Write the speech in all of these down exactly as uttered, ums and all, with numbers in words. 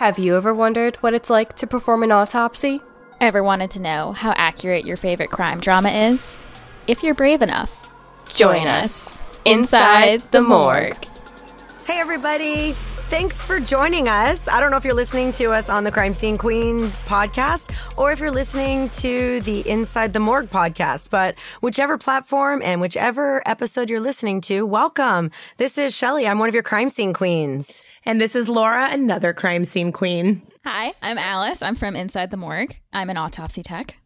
Have you ever wondered what it's like to perform an autopsy? Ever wanted to know how accurate your favorite crime drama is? If you're brave enough, join us Inside the Morgue. Hey everybody, thanks for joining us. I don't know if you're listening to us on the Crime Scene Queen podcast or if you're listening to the Inside the Morgue podcast, but whichever platform and whichever episode you're listening to, welcome. This is Shelley. I'm one of your Crime Scene Queens. And this is Laura, another Crime Scene Queen. Hi, I'm Alice. I'm from Inside the Morgue. I'm an autopsy tech.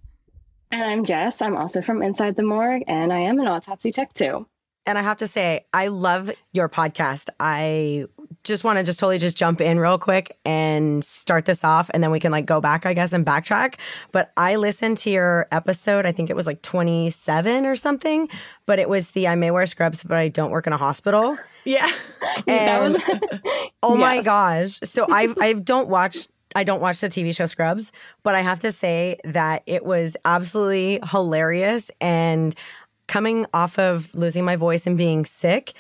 And I'm Jess. I'm also from Inside the Morgue, and I am an autopsy tech, too. And I have to say, I love your podcast. I just want to just totally just jump in real quick and start this off, and then we can, like, go back, I guess, and backtrack. But I listened to your episode. I think it was, like, twenty-seven or something. But it was the I may wear scrubs, but I don't work in a hospital. Yeah. And, oh, my gosh. So I've, I don't watch... I don't watch the T V show Scrubs, but I have to say that it was absolutely hilarious. And coming off of losing my voice and being sick,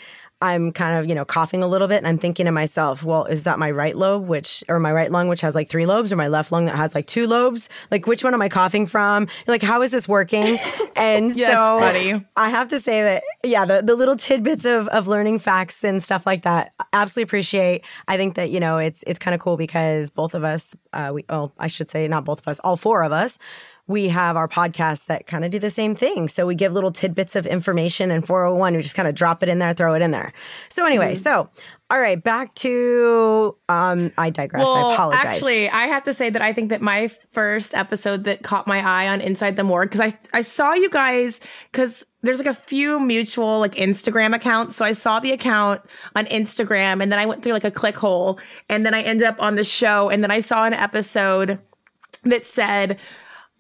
I'm kind of, you know, coughing a little bit. And I'm thinking to myself, well, is that my right lobe, which, or my right lung, which has like three lobes, or my left lung that has like two lobes? Like, which one am I coughing from? Like, how is this working? And yeah, so funny. I have to say that, yeah, the, the little tidbits of, of learning facts and stuff like that, absolutely appreciate. I think that, you know, it's it's kind of cool because both of us, uh, we, oh, I should say not both of us, all four of us, we have our podcasts that kind of do the same thing. So we give little tidbits of information, and four oh one, we just kind of drop it in there, throw it in there. So anyway, mm-hmm. so, all right, back to, um, I digress, well, I apologize. Actually, I have to say that I think that my first episode that caught my eye on Inside the Morgue, because I, I saw you guys, because there's like a few mutual like Instagram accounts. So I saw the account on Instagram, and then I went through like a click hole, and then I ended up on the show, and then I saw an episode that said,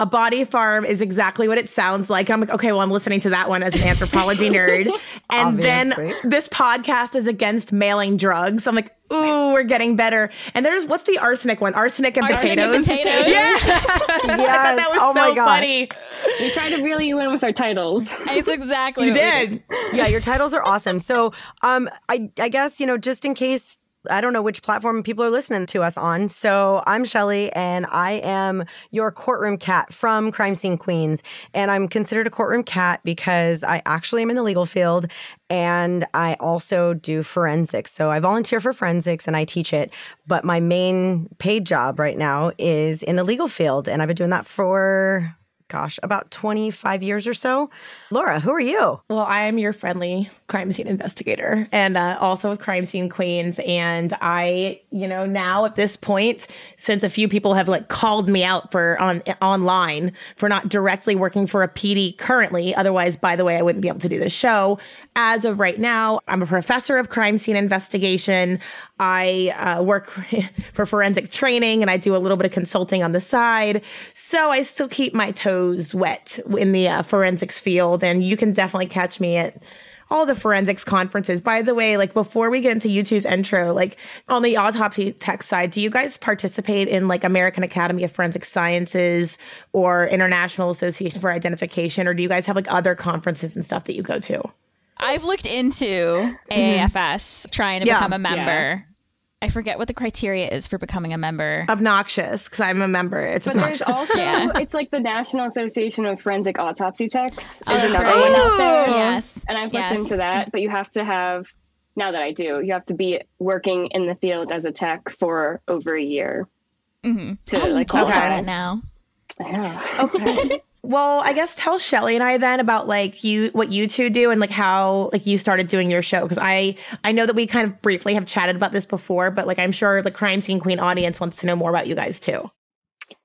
a body farm is exactly what it sounds like. And I'm like, okay, well, I'm listening to that one as an anthropology nerd. And Obviously. Then this podcast is against mailing drugs. So I'm like, ooh, we're getting better. And there's, what's the arsenic one? Arsenic and arsenic potatoes. And potatoes. Yeah. Yes. I thought that was oh so funny. We tried to reel you in with our titles. It's exactly you did. did. Yeah, your titles are awesome. So um, I, I guess, you know, just in case, I don't know which platform people are listening to us on. So I'm Shelley, and I am your courtroom cat from Crime Scene Queens. And I'm considered a courtroom cat because I actually am in the legal field, and I also do forensics. So I volunteer for forensics and I teach it. But my main paid job right now is in the legal field. And I've been doing that for, gosh, about twenty-five years or so. Laura, who are you? Well, I am your friendly crime scene investigator, and uh, also with Crime Scene Queens. And I, you know, now at this point, since a few people have like called me out for on online for not directly working for a P D currently, otherwise, by the way, I wouldn't be able to do this show. As of right now, I'm a professor of crime scene investigation. I uh, work for forensic training, and I do a little bit of consulting on the side. So I still keep my toes wet in the uh, forensics field, and you can definitely catch me at all the forensics conferences. By the way, like before we get into you two's intro, like on the autopsy tech side, do you guys participate in like American Academy of Forensic Sciences or International Association for Identification, or do you guys have like other conferences and stuff that you go to? I've looked into A A F S, trying to yeah. become a member. Yeah. I forget what the criteria is for becoming a member. Obnoxious, because I'm a member. It's but obnoxious. There's also, yeah. it's like the National Association of Forensic Autopsy Techs. There's oh, another right. one out there. Yes. And I've yes. listened to that, but you have to have, now that I do, you have to be working in the field as a tech for over a year. Mm-hmm. To oh, like qualify. Okay. now. Yeah. Okay. Well, I guess tell Shelley and I then about like you, what you two do, and like how like you started doing your show. Cause I, I know that we kind of briefly have chatted about this before, but like, I'm sure the Crime Scene Queen audience wants to know more about you guys too.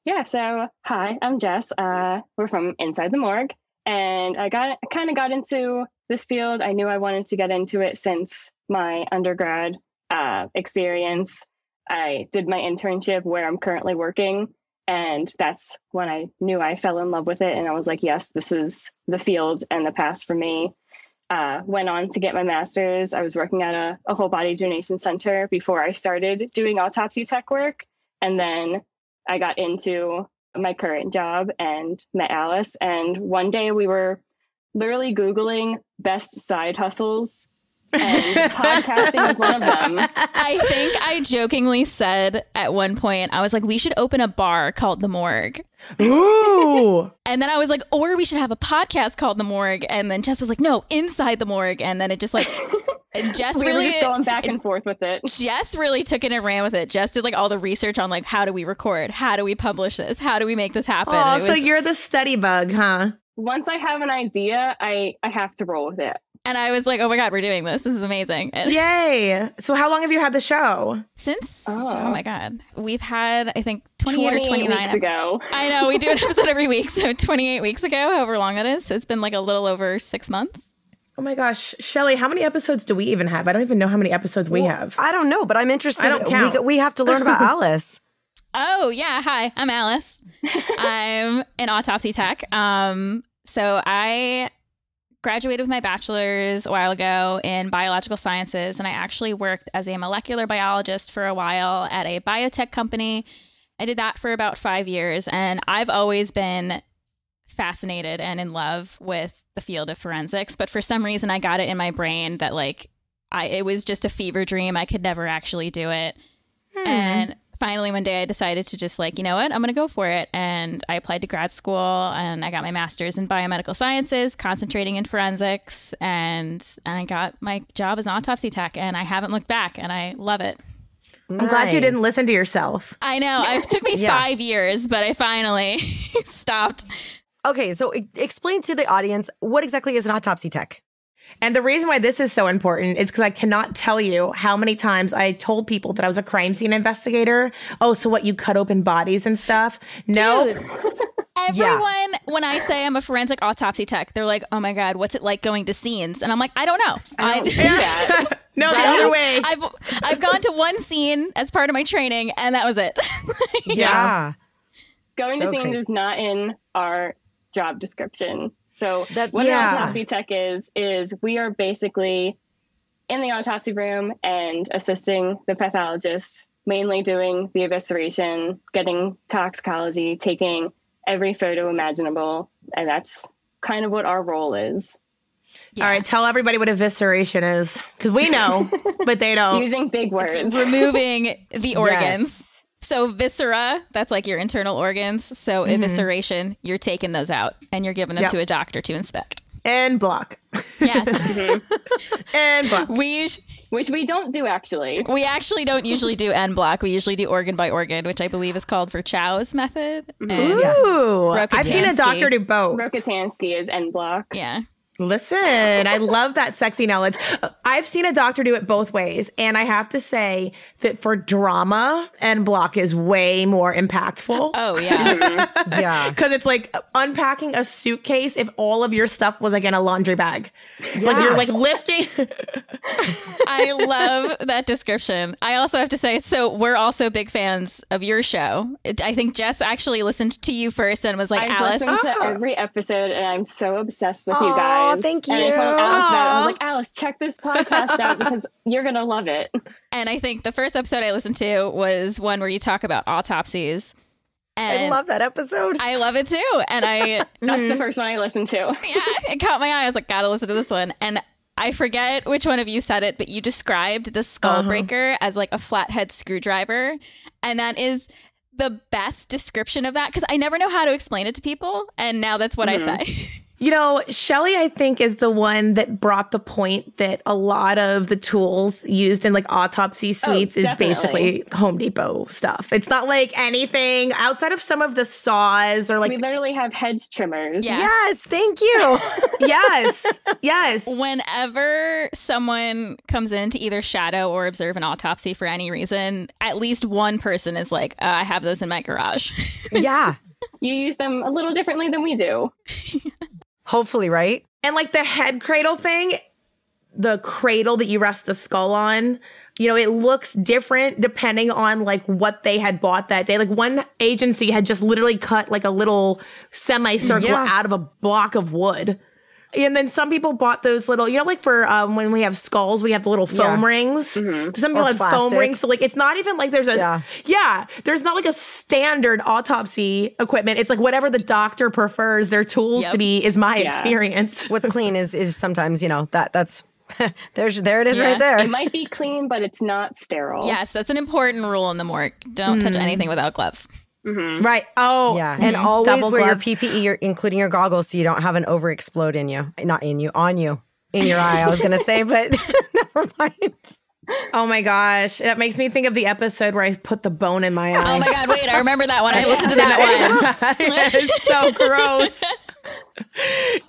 Yeah. So hi, I'm Jess. Uh, we're from Inside the Morgue, and I got, I kind of got into this field. I knew I wanted to get into it since my undergrad uh, experience. I did my internship where I'm currently working. And that's when I knew I fell in love with it. And I was like, yes, this is the field and the path for me. Uh, went on to get my master's. I was working at a, a whole body donation center before I started doing autopsy tech work. And then I got into my current job and met Alice. And one day we were literally Googling best side hustles And podcasting is one of them. I think I jokingly said at one point, I was like, we should open a bar called The Morgue. Ooh. And then I was like, or we should have a podcast called The Morgue. And then Jess was like, no, Inside the Morgue. And then it just like, Jess we really were just going back and it, forth with it. Jess really took it and ran with it. Jess did like all the research on like, how do we record? How do we publish this? How do we make this happen? Oh, it so was, you're the study bug, huh? Once I have an idea, I, I have to roll with it. And I was like, oh my God, we're doing this. This is amazing. And yay. So how long have you had the show? Since, oh, oh my God, we've had, I think, twenty-eight or twenty-nine weeks ago. I know, we do an episode every week. So twenty-eight weeks ago, however long that is. So it's been like a little over six months. Oh my gosh. Shelley, how many episodes do we even have? I don't even know how many episodes well, we have. I don't know, but I'm interested. I don't count. We, we have to learn about Alice. Oh, yeah. Hi, I'm Alice. I'm an autopsy tech. Um, so I... graduated with my bachelor's a while ago in biological sciences, and I actually worked as a molecular biologist for a while at a biotech company. I did that for about five years, and I've always been fascinated and in love with the field of forensics. But for some reason, I got it in my brain that like I it was just a fever dream. I could never actually do it. Hmm. And finally, one day I decided to just like, you know what, I'm going to go for it. And I applied to grad school and I got my master's in biomedical sciences, concentrating in forensics. And, and I got my job as an autopsy tech and I haven't looked back and I love it. Nice. I'm glad you didn't listen to yourself. I know. It took me yeah. five years, but I finally stopped. Okay, so explain to the audience, what exactly is an autopsy tech? And the reason why this is so important is because I cannot tell you how many times I told people that I was a crime scene investigator. Oh, so what, you cut open bodies and stuff? No. Dude, everyone, yeah. when I say I'm a forensic autopsy tech, they're like, oh my God, what's it like going to scenes? And I'm like, I don't know. I don't I do that. No, right? The other way. I've, I've gone to one scene as part of my training and that was it. yeah. yeah. Going so to scenes crazy. Is not in our job description. So that, what yeah. an autopsy tech is, is we are basically in the autopsy room and assisting the pathologist, mainly doing the evisceration, getting toxicology, taking every photo imaginable. And that's kind of what our role is. Yeah. All right. Tell everybody what evisceration is, because we know, but they don't. Using big words. It's removing the organs. Yes. So viscera, that's like your internal organs. So mm-hmm. evisceration, you're taking those out and you're giving them yep. to a doctor to inspect. And block. Yes. mm-hmm. And block. We us- Which we don't do, actually. We actually don't usually do end block. We usually do organ by organ, which I believe is called for Chow's method. Ooh. Yeah. I've seen a doctor do both. Rokitansky is end block. Yeah. Listen, I love that sexy knowledge. I've seen a doctor do it both ways. And I have to say that for drama, end block is way more impactful. Oh, yeah. Mm-hmm. Yeah. Because it's like unpacking a suitcase if all of your stuff was like in a laundry bag. Yeah. Like you're like lifting. I love that description. I also have to say, so we're also big fans of your show. I think Jess actually listened to you first and was like, I've Alice. I've listened to oh. every episode and I'm so obsessed with Aww. You guys. Oh, thank you. And I told Alice that. I was like, Alice, check this podcast out because you're going to love it. And I think the first episode I listened to was one where you talk about autopsies. And I love that episode. I love it too. And I... That's the first one I listened to. Yeah, it caught my eye. I was like, gotta listen to this one. And I forget which one of you said it, but you described the skull uh-huh. breaker as like a flathead screwdriver. And that is... the best description of that, because I never know how to explain it to people. And now that's what mm-hmm. I say. You know, Shelley, I think, is the one that brought the point that a lot of the tools used in like autopsy suites oh, is basically Home Depot stuff. It's not like anything outside of some of the saws or like. We literally have hedge trimmers. Yeah. Yes. Thank you. yes. Yes. Whenever someone comes in to either shadow or observe an autopsy for any reason, at least one person is like, uh, I have those in my garage. yeah. You use them a little differently than we do. Hopefully, right? And like the head cradle thing, the cradle that you rest the skull on, you know, it looks different depending on like what they had bought that day. Like one agency had just literally cut like a little semicircle yeah. out of a block of wood. And then some people bought those little, you know, like for um, when we have skulls, we have the little foam yeah. rings. Mm-hmm. Some people or have plastic. Foam rings. So like, it's not even like there's a, yeah. yeah, there's not like a standard autopsy equipment. It's like whatever the doctor prefers their tools yep. to be is my yeah. experience. What's clean is, is sometimes, you know, that that's There's, there it is yeah. right there. It might be clean, but it's not sterile. Yes, that's an important rule in the morgue. Don't mm. touch anything without gloves. Mm-hmm. Right. Oh, yeah. And mm-hmm. always Double wear gloves. Your P P E, your, including your goggles, so you don't have an over explode in you. Not in you, on you. In your eye, I was going to say, but never mind. Oh my gosh. That makes me think of the episode where I put the bone in my eye. Oh my God, wait, I remember that one. I listened to that one. It's so gross.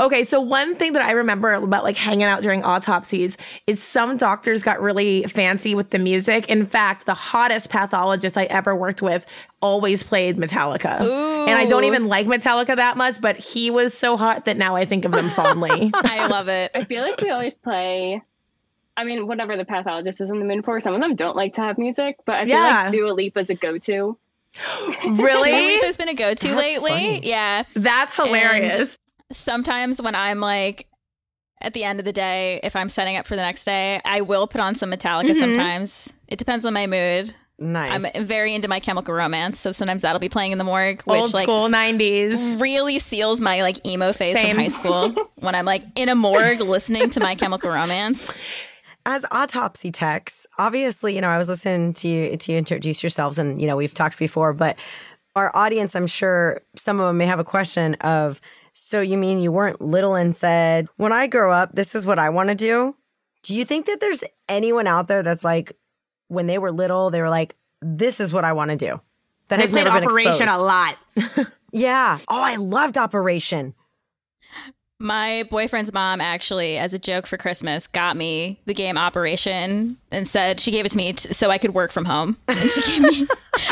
Okay, so one thing that I remember about like hanging out during autopsies is some doctors got really fancy with the music. In fact, the hottest pathologist I ever worked with always played Metallica. Ooh. And I don't even like Metallica that much, but he was so hot that now I think of them fondly. I love it. I feel like we always play... I mean, whatever the pathologist is in the mood for, some of them don't like to have music, but I feel yeah. like Dua Lipa is a go-to. Really? Dua Lipa has been a go-to That's lately. Funny. Yeah. That's hilarious. And sometimes when I'm like, at the end of the day, if I'm setting up for the next day, I will put on some Metallica mm-hmm. sometimes. It depends on my mood. Nice. I'm very into My Chemical Romance, so sometimes that'll be playing in the morgue, which old school like, nineties really seals my like emo phase Same. From high school when I'm like in a morgue listening to My Chemical Romance. As autopsy techs, obviously, you know, I was listening to you to you introduce yourselves, and, you know, we've talked before, but our audience, I'm sure some of them may have a question of, so you mean you weren't little and said, when I grow up, this is what I want to do? Do you think that there's anyone out there that's like, when they were little, they were like, this is what I want to do? That they has never been exposed. Operation a lot. Yeah. Oh, I loved Operation. My boyfriend's mom actually, as a joke for Christmas, got me the game Operation and said she gave it to me t- so I could work from home. And she gave me,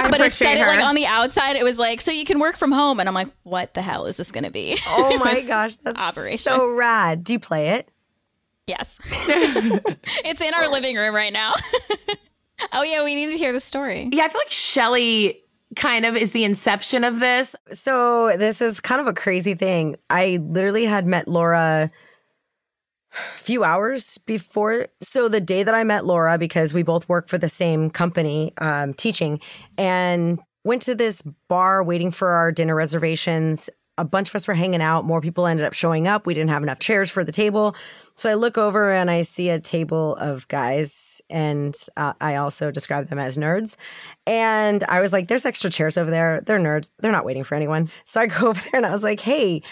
but it said her. It like on the outside. It was like, so you can work from home, and I'm like, what the hell is this going to be? Oh my gosh, that's Operation. So rad! Do you play it? Yes, it's in our living room right now. Oh yeah, we need to hear the story. Yeah, I feel like Shelley kind of is the inception of this. So this is kind of a crazy thing. I literally had met Laura a few hours before. So the day that I met Laura, because we both work for the same company, um, teaching, and went to this bar waiting for our dinner reservations. A bunch of us were hanging out. More people ended up showing up. We didn't have enough chairs for the table. So I look over and I see a table of guys, and uh, I also describe them as nerds. And I was like, there's extra chairs over there. They're nerds. They're not waiting for anyone. So I go over there and I was like, hey,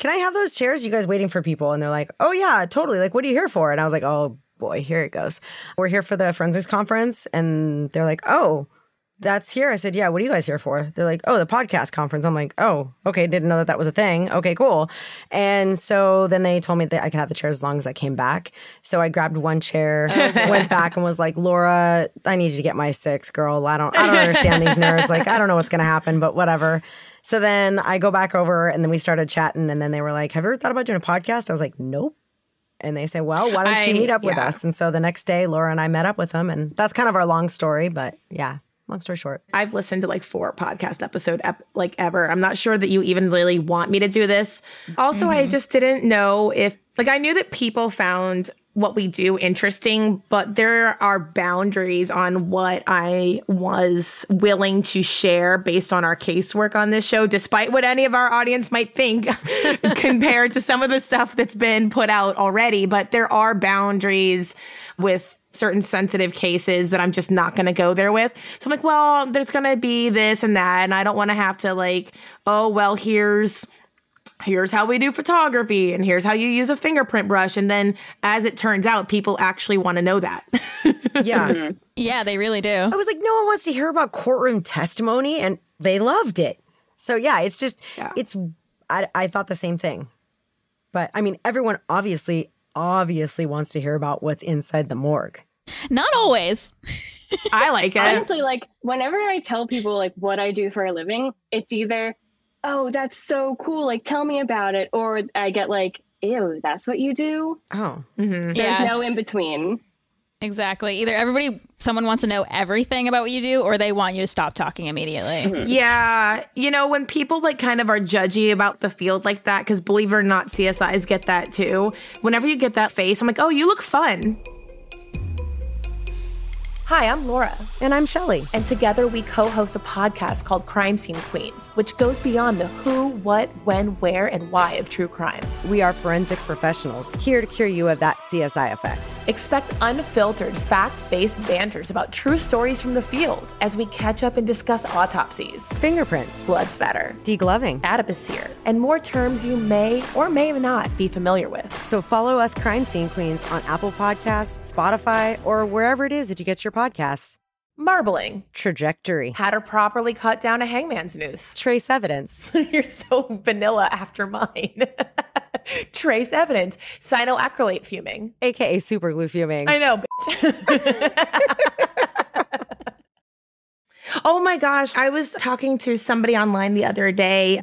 can I have those chairs? You guys waiting for people? And they're like, oh, yeah, totally. Like, what are you here for? And I was like, oh, boy, here it goes. We're here for the forensics conference. And they're like, oh, that's here. I said, yeah, what are you guys here for? They're like, oh, the podcast conference. I'm like, oh, okay. Didn't know that that was a thing. Okay, cool. And so then they told me that I could have the chairs as long as I came back. So I grabbed one chair, went back and was like, Laura, I need you to get my six, girl. I don't, I don't understand these nerds. Like, I don't know what's going to happen, but whatever. So then I go back over and then we started chatting, and then they were like, have you ever thought about doing a podcast? I was like, nope. And they say, well, why don't I, you meet up yeah. with us? And so the next day, Laura and I met up with them, and that's kind of our long story, but yeah. Long story short, I've listened to like four podcast episodes ep- like ever. I'm not sure that you even really want me to do this. Also, mm-hmm. I just didn't know if like I knew that people found what we do interesting, but there are boundaries on what I was willing to share based on our casework on this show, despite what any of our audience might think compared to some of the stuff that's been put out already. But there are boundaries with certain sensitive cases that I'm just not going to go there with. So I'm like, well, there's going to be this and that. And I don't want to have to like, oh, well, here's here's how we do photography, and here's how you use a fingerprint brush. And then as it turns out, people actually want to know that. Yeah. Yeah, they really do. I was like, no one wants to hear about courtroom testimony, and they loved it. So yeah, it's just, yeah. it's, I, I thought the same thing. But I mean, everyone obviously obviously wants to hear about what's inside the morgue. Not always. I like it. Honestly, like whenever I tell people like what I do for a living, it's either, oh, that's so cool, like tell me about it, or I get like, ew, that's what you do? Oh. Mm-hmm. There's yeah. no in between. Exactly. Either everybody, someone wants to know everything about what you do, or they want you to stop talking immediately. Yeah. You know, when people like kind of are judgy about the field like that, because believe it or not, C S Is get that too. Whenever you get that face, I'm like, oh, you look fun. Hi, I'm Laura. And I'm Shelley. And together we co-host a podcast called Crime Scene Queens, which goes beyond the who, what, when, where, and why of true crime. We are forensic professionals here to cure you of that C S I effect. Expect unfiltered, fact-based banters about true stories from the field as we catch up and discuss autopsies, fingerprints, blood spatter, degloving, adipocere, and more terms you may or may not be familiar with. So follow us Crime Scene Queens on Apple Podcasts, Spotify, or wherever it is that you get your podcasts. Marbling. Trajectory. How to properly cut down a hangman's noose. Trace evidence. You're so vanilla after mine. Trace evidence. Cyanoacrylate fuming. A K A superglue fuming. I know, bitch. Oh my gosh. I was talking to somebody online the other day.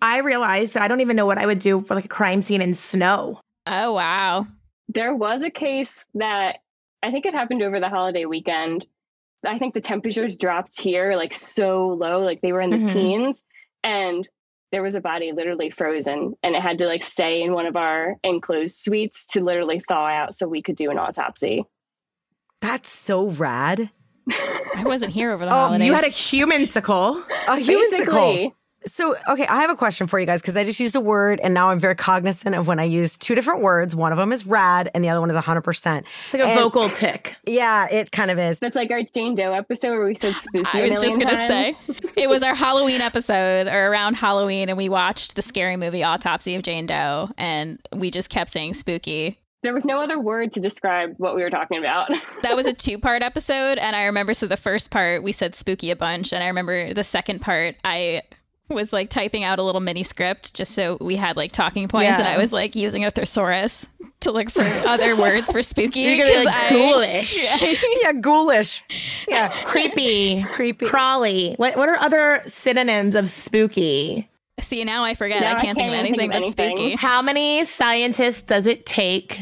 I realized that I don't even know what I would do for like a crime scene in snow. Oh, wow. There was a case that I think it happened over the holiday weekend. I think the temperatures dropped here like so low, like they were in the mm-hmm. teens, and there was a body literally frozen, and it had to like stay in one of our enclosed suites to literally thaw out so we could do an autopsy. That's so rad. I wasn't here over the oh, holidays. Oh, you had a humansicle. A humansicle. So, okay, I have a question for you guys because I just used a word and now I'm very cognizant of when I use two different words. One of them is rad and the other one is one hundred percent. It's like a and, vocal tick. Yeah, it kind of is. That's like our Jane Doe episode where we said spooky I was just going to say. It was our Halloween episode or around Halloween, and we watched the scary movie Autopsy of Jane Doe, and we just kept saying spooky. There was no other word to describe what we were talking about. That was a two-part episode, and I remember, so the first part we said spooky a bunch, and I remember the second part I was like typing out a little mini script just so we had like talking points, yeah. and I was like using a thesaurus to look for other words for spooky. You're gonna be like I, ghoulish. Yeah. yeah, ghoulish. Yeah, creepy, creepy, crawly. What what are other synonyms of spooky? See, now I forget. No, I, can't I can't think of anything, think of anything that's anything. spooky. How many scientists does it take?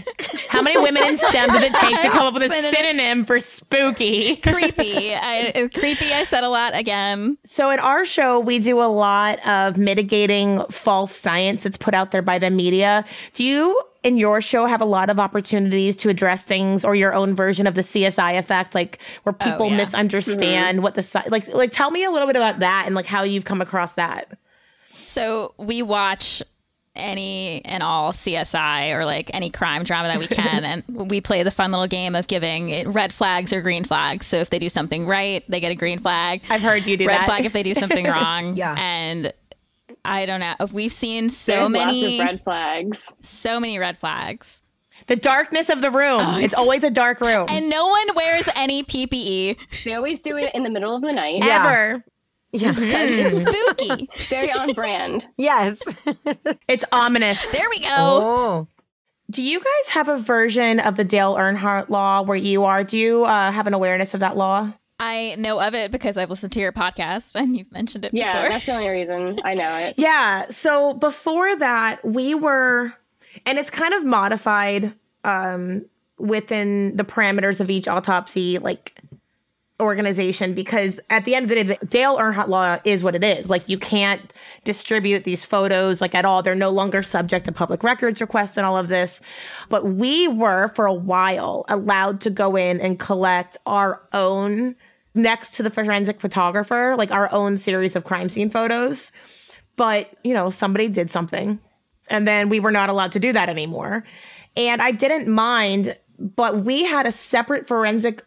How many women in STEM does it take to come up with a synonym for spooky? Creepy. I, creepy, I said a lot again. So in our show, we do a lot of mitigating false science that's put out there by the media. Do you, in your show, have a lot of opportunities to address things or your own version of the C S I effect, like where people oh, yeah. misunderstand mm-hmm. what the... Like, like, tell me a little bit about that and like how you've come across that. So we watch any and all C S I or like any crime drama that we can. And we play the fun little game of giving it red flags or green flags. So if they do something right, they get a green flag. I've heard you do red that. Red flag if they do something wrong. yeah. And I don't know. We've seen so There's many lots of red flags, so many red flags. The darkness of the room. Oh, it's always a dark room. And no one wears any P P E. They always do it in the middle of the night. Yeah. Ever. Yeah, because it's spooky. Very on brand. Yes. It's ominous. There we go. Oh. Do you guys have a version of the Dale Earnhardt Law where you are? Do you uh, have an awareness of that law? I know of it because I've listened to your podcast and you've mentioned it yeah, before. Yeah, that's the only reason I know it. Yeah. So before that, we were, and it's kind of modified um, within the parameters of each autopsy, like organization, because at the end of the day, the Dale Earnhardt Law is what it is. Like, you can't distribute these photos like at all. They're no longer subject to public records requests and all of this. But we were, for a while, allowed to go in and collect our own, next to the forensic photographer, like our own series of crime scene photos. But, you know, somebody did something and then we were not allowed to do that anymore. And I didn't mind, but we had a separate forensic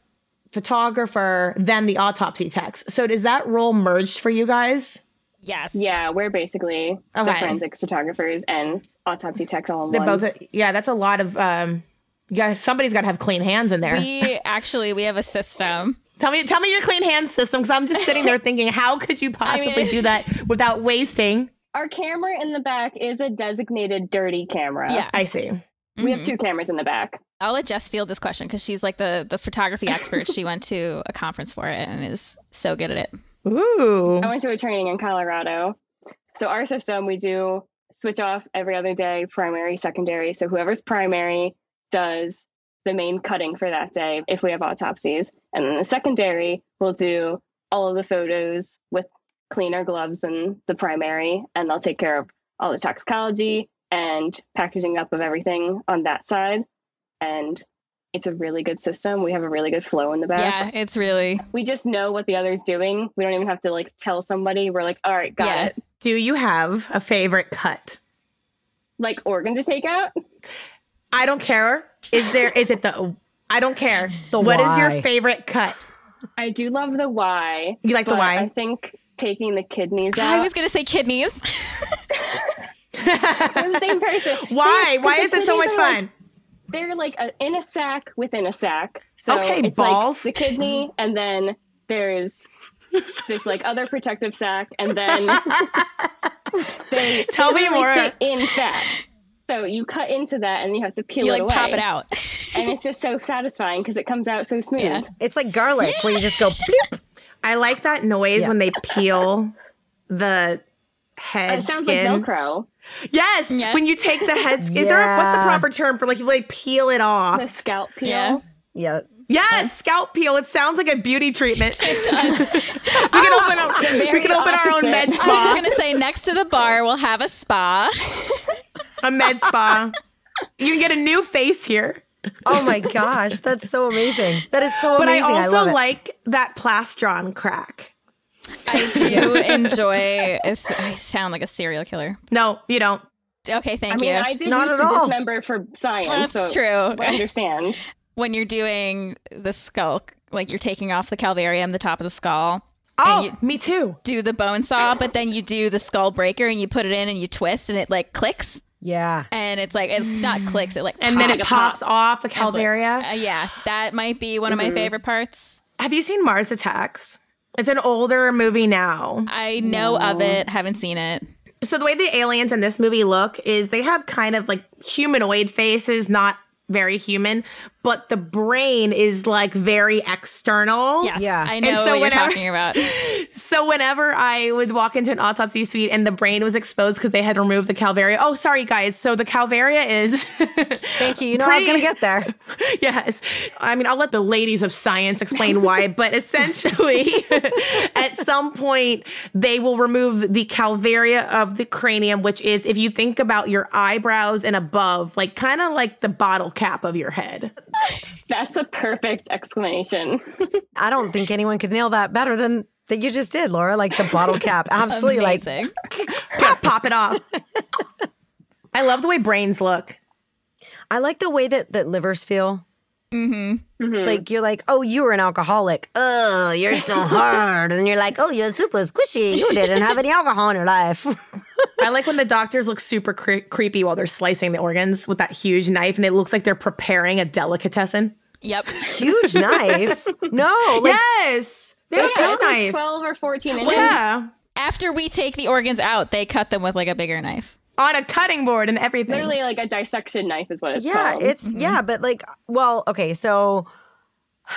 photographer than the autopsy techs. So does that role merged for you guys? Yes. Yeah, we're basically okay. the forensic photographers and autopsy techs all in They're one. Both, yeah, that's a lot of, um, yeah, somebody's got to have clean hands in there. We actually, we have a system. Tell me, tell me your clean hands system, because I'm just sitting there thinking, how could you possibly I mean, do that without wasting? Our camera in the back is a designated dirty camera. Yeah, I see. We mm-hmm. have two cameras in the back. I'll let Jess field this question because she's like the, the photography expert. She went to a conference for it and is so good at it. Ooh. I went to a training in Colorado. So our system, we do switch off every other day, primary, secondary. So whoever's primary does the main cutting for that day if we have autopsies. And then the secondary will do all of the photos with cleaner gloves than the primary. And they'll take care of all the toxicology and packaging up of everything on that side. And it's a really good system. We have a really good flow in the back. Yeah, it's really... We just know what the other's doing. We don't even have to, like, tell somebody. We're like, all right, got yeah. it. Do you have a favorite cut? Like, organ to take out? I don't care. Is there... is it the... I don't care. The what why. Is your favorite cut? I do love the why. You like the why? I think taking the kidneys out. I was going to say kidneys. They're the same person. Why? They, why is it so much fun? Like, they're like a, in a sack within a sack. So okay, it's balls. Like the kidney, and then there's this like other protective sack, and then they tell they me really more sit in that. So you cut into that, and you have to peel you, it like, away. You like pop it out, and it's just so satisfying because it comes out so smooth. Yeah. It's like garlic where you just go. Bloop. I like that noise yeah. when they peel the head. It sounds skin. Like Velcro. Yes, yes, when you take the head, is yeah. there? What's the proper term for like you like peel it off? The scalp peel. Yeah. yeah. Yes, scalp peel. It sounds like a beauty treatment. It does. we can oh, open, our, we can open our own med spa. I was going to say next to the bar we'll have a spa, a med spa. You can get a new face here. Oh my gosh, that's so amazing. That is so but amazing. But I also I like it. That plastron crack. I do enjoy. I sound like a serial killer. No, you don't. Okay, thank I mean, you. I did not at all. Dismember for science. That's so true. I understand. When you're doing the skull, like you're taking off the calvarium, the top of the skull. Oh, you me too. Do the bone saw, but then you do the skull breaker and you put it in and you twist and it like clicks. Yeah. And it's like, it's not clicks, it like and pops. Then it pops off the calvaria. Like, uh, yeah, that might be one mm-hmm. of my favorite parts. Have you seen Mars Attacks? It's an older movie now. I know no. of it. Haven't seen it. So the way the aliens in this movie look is they have kind of like humanoid faces, not very human, but the brain is like very external. Yes, yeah. I know and so what whenever, you're talking about. So whenever I would walk into an autopsy suite and the brain was exposed because they had removed the calvaria. Oh, sorry, guys. So the calvaria is... Thank you. You know pretty, I was going to get there. Yes. I mean, I'll let the ladies of science explain why, but essentially at some point they will remove the calvaria of the cranium, which is, if you think about your eyebrows and above, like kind of like the bottle cap of your head. That's a perfect explanation. I don't think anyone could nail that better than that you just did, Laura. Like the bottle cap. Absolutely. Like pop, pop it off. I love the way brains look. I like the way that, that livers feel. Mm-hmm. Mm-hmm. Like you're like, oh, you were an alcoholic. Oh, you're so hard. And you're like, oh, you're super squishy. You didn't have any alcohol in your life. I like when the doctors look super cre- creepy while they're slicing the organs with that huge knife, and it looks like they're preparing a delicatessen. Yep. Huge knife? No. Like, yes. They're yeah, it's like twelve or fourteen inches. Well, yeah. After we take the organs out, they cut them with like a bigger knife. On a cutting board and everything. Literally like a dissection knife is what it's yeah, called. Yeah, it's, mm-hmm. yeah, but like, well, okay, so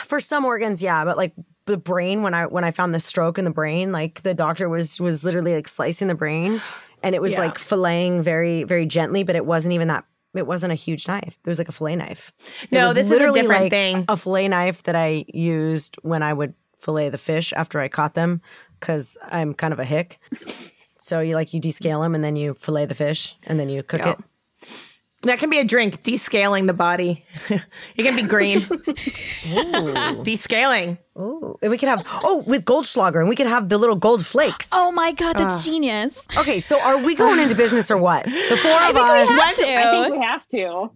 for some organs, yeah, but like the brain, when I when I found the stroke in the brain, like the doctor was was literally like slicing the brain. And it was yeah. like filleting very, very gently, but it wasn't even that. It wasn't a huge knife. It was like a fillet knife. No, this is a different like thing. A fillet knife that I used when I would fillet the fish after I caught them, because I'm kind of a hick. So you like you descale them and then you fillet the fish and then you cook yeah. it. That can be a drink. Descaling the body. It can be green. Ooh. Descaling. Ooh. And we could have, oh, with Goldschlager, and we could have the little gold flakes. Oh my God, that's uh. genius. Okay, so are we going into business or what? The four I of us. I think we have to.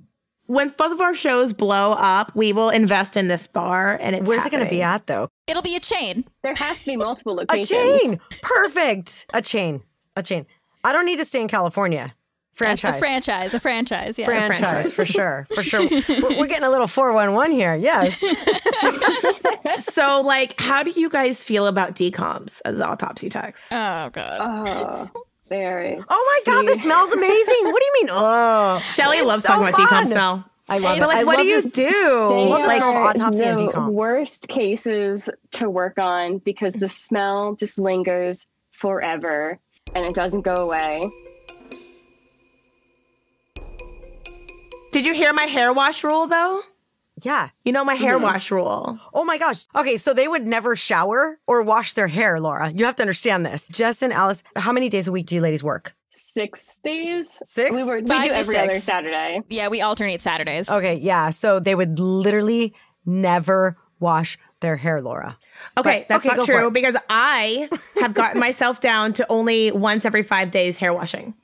When both of our shows blow up, we will invest in this bar, and it's where's happening. It going to be at, though? It'll be a chain. There has to be multiple locations. A chain. Perfect. A chain. A chain. I don't need to stay in California. Franchise. Yes, a franchise, a franchise, yeah. Franchise, a franchise, for sure, for sure. We're, we're getting a little four one one here, yes. So, like, how do you guys feel about decomps as autopsy techs? Oh, God. Oh, very. Oh, my God, this smells amazing. What do you mean? Oh, Shelley loves so talking fun. About decomp smell. I love it. But, like, I what do you this, do? They love like, autopsy the and decomp. Worst cases to work on because the smell just lingers forever and it doesn't go away. Did you hear my hair wash rule, though? Yeah. You know, my hair mm-hmm. wash rule. Oh, my gosh. Okay, so they would never shower or wash their hair, Laura. You have to understand this. Jess and Alice, how many days a week do you ladies work? Six days. Six? We, were, we do every six. other Saturday. Yeah, we alternate Saturdays. Okay, yeah. So they would literally never wash their hair, Laura. Okay, but that's okay, not true because I have gotten myself down to only once every five days hair washing.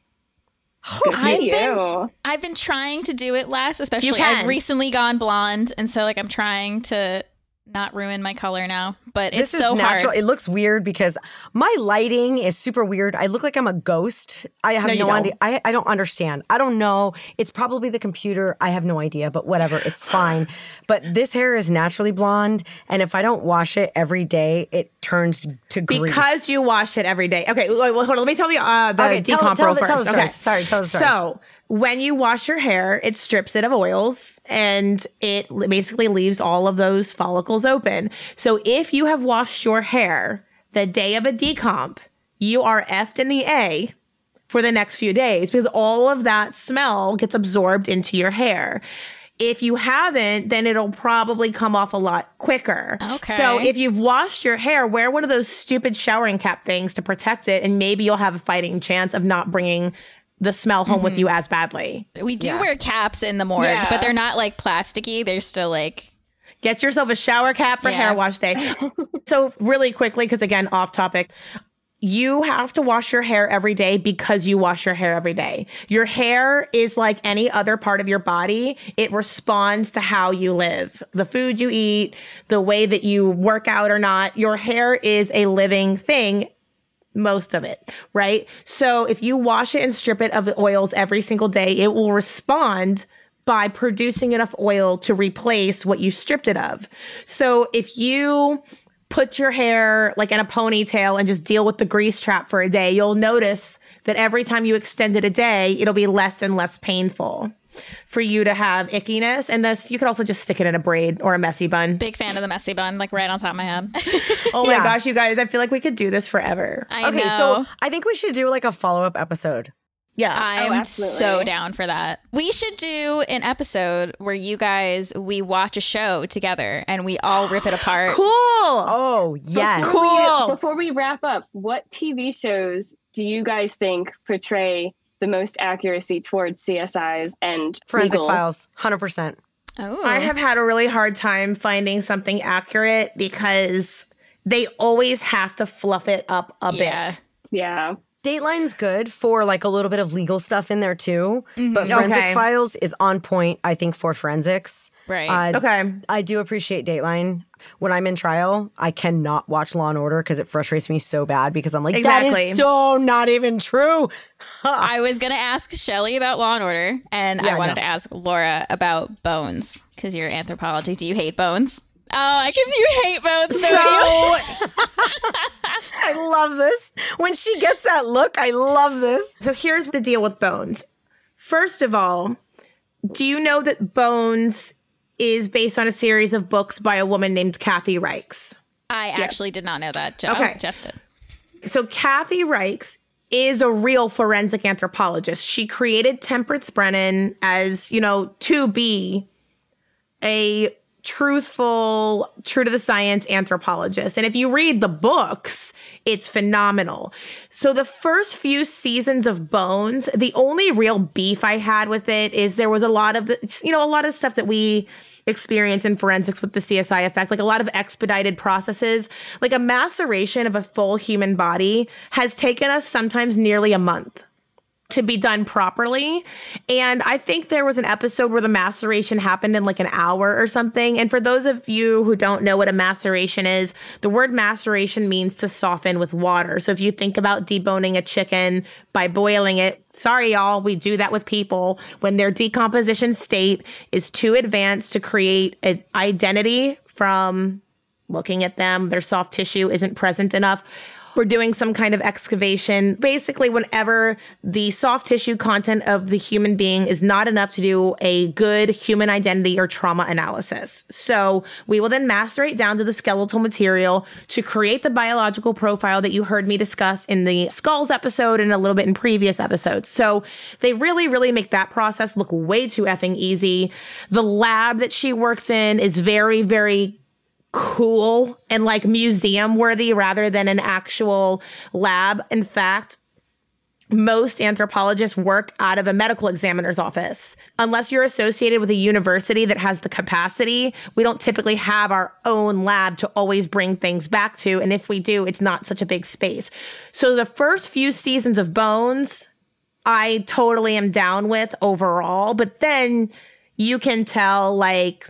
I've been, I've been trying to do it less, especially I've recently gone blonde. And so like I'm trying to not ruin my color now, but it's so natural. Hard. It looks weird because my lighting is super weird. I look like I'm a ghost. I have no, no idea. I, I don't understand. I don't know. It's probably the computer. I have no idea, but whatever. It's fine. But this hair is naturally blonde. And if I don't wash it every day, it turns to grease. Because you wash it every day. Okay, well, hold on. Let me tell you uh, the okay, decomp roll first. Tell the story. Okay. Sorry, tell the story. So when you wash your hair, it strips it of oils and it basically leaves all of those follicles open. So if you have washed your hair the day of a decomp, you are effed in the A for the next few days because all of that smell gets absorbed into your hair. If you haven't, then it'll probably come off a lot quicker. Okay. So if you've washed your hair, wear one of those stupid showering cap things to protect it, and maybe you'll have a fighting chance of not bringing the smell home mm-hmm. with you as badly. We do yeah. wear caps in the morgue, yeah. but they're not like plasticky. They're still like... Get yourself a shower cap for yeah. hair wash day. So really quickly, because again, off topic... You have to wash your hair every day because you wash your hair every day. Your hair is like any other part of your body. It responds to how you live, the food you eat, the way that you work out or not. Your hair is a living thing, most of it, right? So if you wash it and strip it of the oils every single day, it will respond by producing enough oil to replace what you stripped it of. So if you... put your hair like in a ponytail and just deal with the grease trap for a day, you'll notice that every time you extend it a day, it'll be less and less painful for you to have ickiness. And this, you could also just stick it in a braid or a messy bun. Big fan of the messy bun, like right on top of my head. Oh my yeah. gosh, you guys, I feel like we could do this forever. I okay, know. So I think we should do like a follow-up episode. Yeah, I'm oh, so down for that. We should do an episode where you guys, we watch a show together and we all rip it apart. Cool. Oh, yes. Before cool. We, before we wrap up, what T V shows do you guys think portray the most accuracy towards C S Is and Forensic legal? Files? one hundred percent. Oh. I have had a really hard time finding something accurate because they always have to fluff it up a yeah. bit. Yeah. Dateline's good for like a little bit of legal stuff in there too, mm-hmm. but Forensic okay. Files is on point, I think, for forensics. Right. Uh, okay. I do appreciate Dateline. When I'm in trial, I cannot watch Law and Order because it frustrates me so bad because I'm like, exactly. that is so not even true. I was going to ask Shelley about Law and Order, and yeah, I wanted no. to ask Laura about Bones because you're anthropology. Do you hate Bones? Oh, because you hate Bones. So I love this. When she gets that look, I love this. So here's the deal with Bones. First of all, do you know that Bones is based on a series of books by a woman named Kathy Reichs? I yes. actually did not know that. Jo- okay. Just did. So Kathy Reichs is a real forensic anthropologist. She created Temperance Brennan as, you know, to be a... truthful, true to the science anthropologist. And if you read the books, it's phenomenal. So the first few seasons of Bones, the only real beef I had with it is there was a lot of, the, you know, a lot of stuff that we experience in forensics with the C S I effect, like a lot of expedited processes, like a maceration of a full human body has taken us sometimes nearly a month to be done properly. And I think there was an episode where the maceration happened in like an hour or something. And for those of you who don't know what a maceration is, the word maceration means to soften with water. So if you think about deboning a chicken by boiling it, sorry, y'all, we do that with people when their decomposition state is too advanced to create an identity from looking at them, their soft tissue isn't present enough. We're doing some kind of excavation. Basically, whenever the soft tissue content of the human being is not enough to do a good human identity or trauma analysis. So we will then macerate down to the skeletal material to create the biological profile that you heard me discuss in the skulls episode and a little bit in previous episodes. So they really, really make that process look way too effing easy. The lab that she works in is very, very cool and like museum worthy rather than an actual lab. In fact, most anthropologists work out of a medical examiner's office. Unless you're associated with a university that has the capacity, we don't typically have our own lab to always bring things back to. And if we do, it's not such a big space. So the first few seasons of Bones, I totally am down with overall. But then you can tell like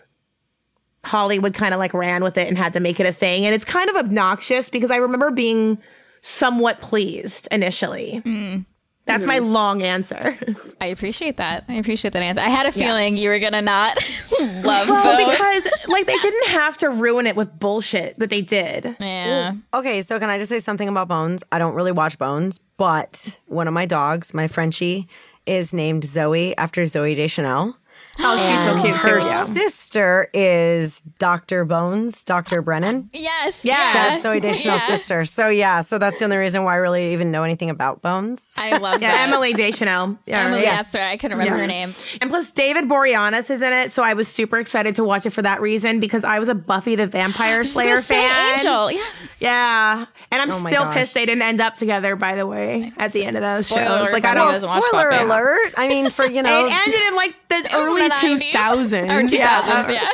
Hollywood kind of like ran with it and had to make it a thing. And it's kind of obnoxious because I remember being somewhat pleased initially. Mm. That's mm-hmm. my long answer. I appreciate that. I appreciate that answer. I had a feeling yeah. you were going to not love well, Bones. Because like they didn't have to ruin it with bullshit that they did. Yeah. Ooh. Okay, so can I just say something about Bones? I don't really watch Bones, but one of my dogs, my Frenchie, is named Zoe after Zooey Deschanel. Oh, she's so cute too. Her yeah. sister is Doctor Bones, Doctor Brennan. Yes. Yeah. That's Zooey Deschanel's yeah. sister. So yeah, so that's the only reason why I really even know anything about Bones. I love yeah, that. Emily Deschanel. Yeah. Emily, yes. That's right. I couldn't remember yeah. her name. And plus David Boreanaz is in it, so I was super excited to watch it for that reason because I was a Buffy the Vampire Slayer fan. Angel, yes. Yeah. And I'm oh still gosh. pissed they didn't end up together, by the way, at the end of those spoiler shows. Like I don't know. Spoiler alert. I mean, for you know. It ended in like the early two thousand or two thousands, yeah.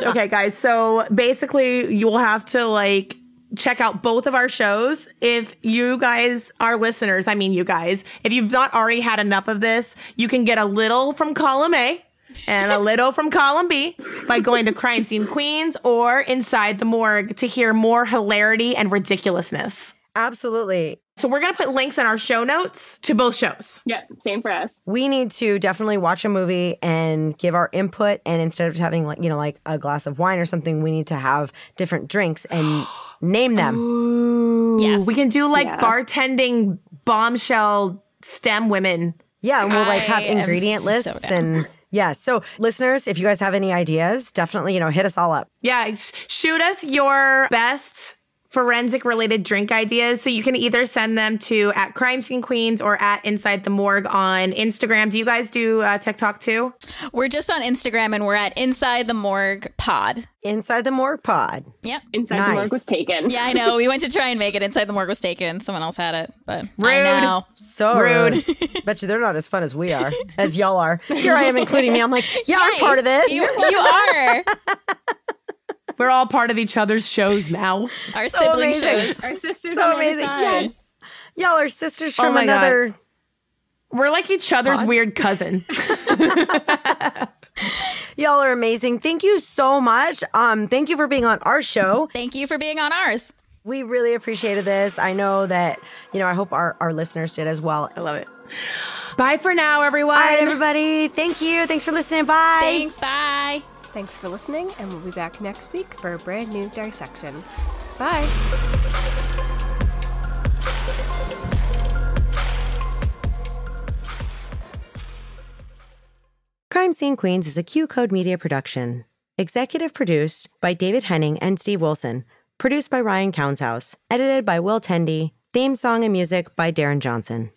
yeah. Okay, guys, so basically you will have to like check out both of our shows. If you guys are listeners, I mean you guys, if you've not already had enough of this, you can get a little from column A and a little from column B by going to Crime Scene Queens or Inside the Morgue to hear more hilarity and ridiculousness. Absolutely. So we're going to put links in our show notes to both shows. Yeah, same for us. We need to definitely watch a movie and give our input. And instead of having, like, you know, like a glass of wine or something, we need to have different drinks and name them. Ooh, yes. We can do like yeah. bartending bombshell STEM women. Yeah, and we'll like have I ingredient lists so and... Yeah. So listeners, if you guys have any ideas, definitely, you know, hit us all up. Yeah. Shoot us your best forensic related drink ideas. So you can either send them to at Crime Scene Queens or at Inside the Morgue on Instagram. Do you guys do uh, TikTok too? We're just on Instagram and we're at Inside the Morgue Pod. Inside the Morgue Pod. Yep. Inside nice. the Morgue was taken. Yeah, I know. We went to try and make it. Inside the Morgue was taken. Someone else had it. But rude. I know. So rude. Bet you they're not as fun as we are, as y'all are. Here I am including me. I'm like, yeah, Yay. I'm part of this. You, you are. We're all part of each other's shows now. Our so sibling amazing. shows. Our sisters so amazing. Yes. Y'all are sisters from oh another. God. We're like each other's Pod? weird cousin. Y'all are amazing. Thank you so much. Um, thank you for being on our show. Thank you for being on ours. We really appreciated this. I know that, you know, I hope our, our listeners did as well. I love it. Bye for now, everyone. All right, everybody. Thank you. Thanks for listening. Bye. Thanks. Bye. Thanks for listening, and we'll be back next week for a brand new dissection. Bye! Crime Scene Queens is a Q Code Media production. Executive produced by David Henning and Steve Wilson. Produced by Ryan Counshouse. Edited by Will Tendy. Theme song and music by Darren Johnson.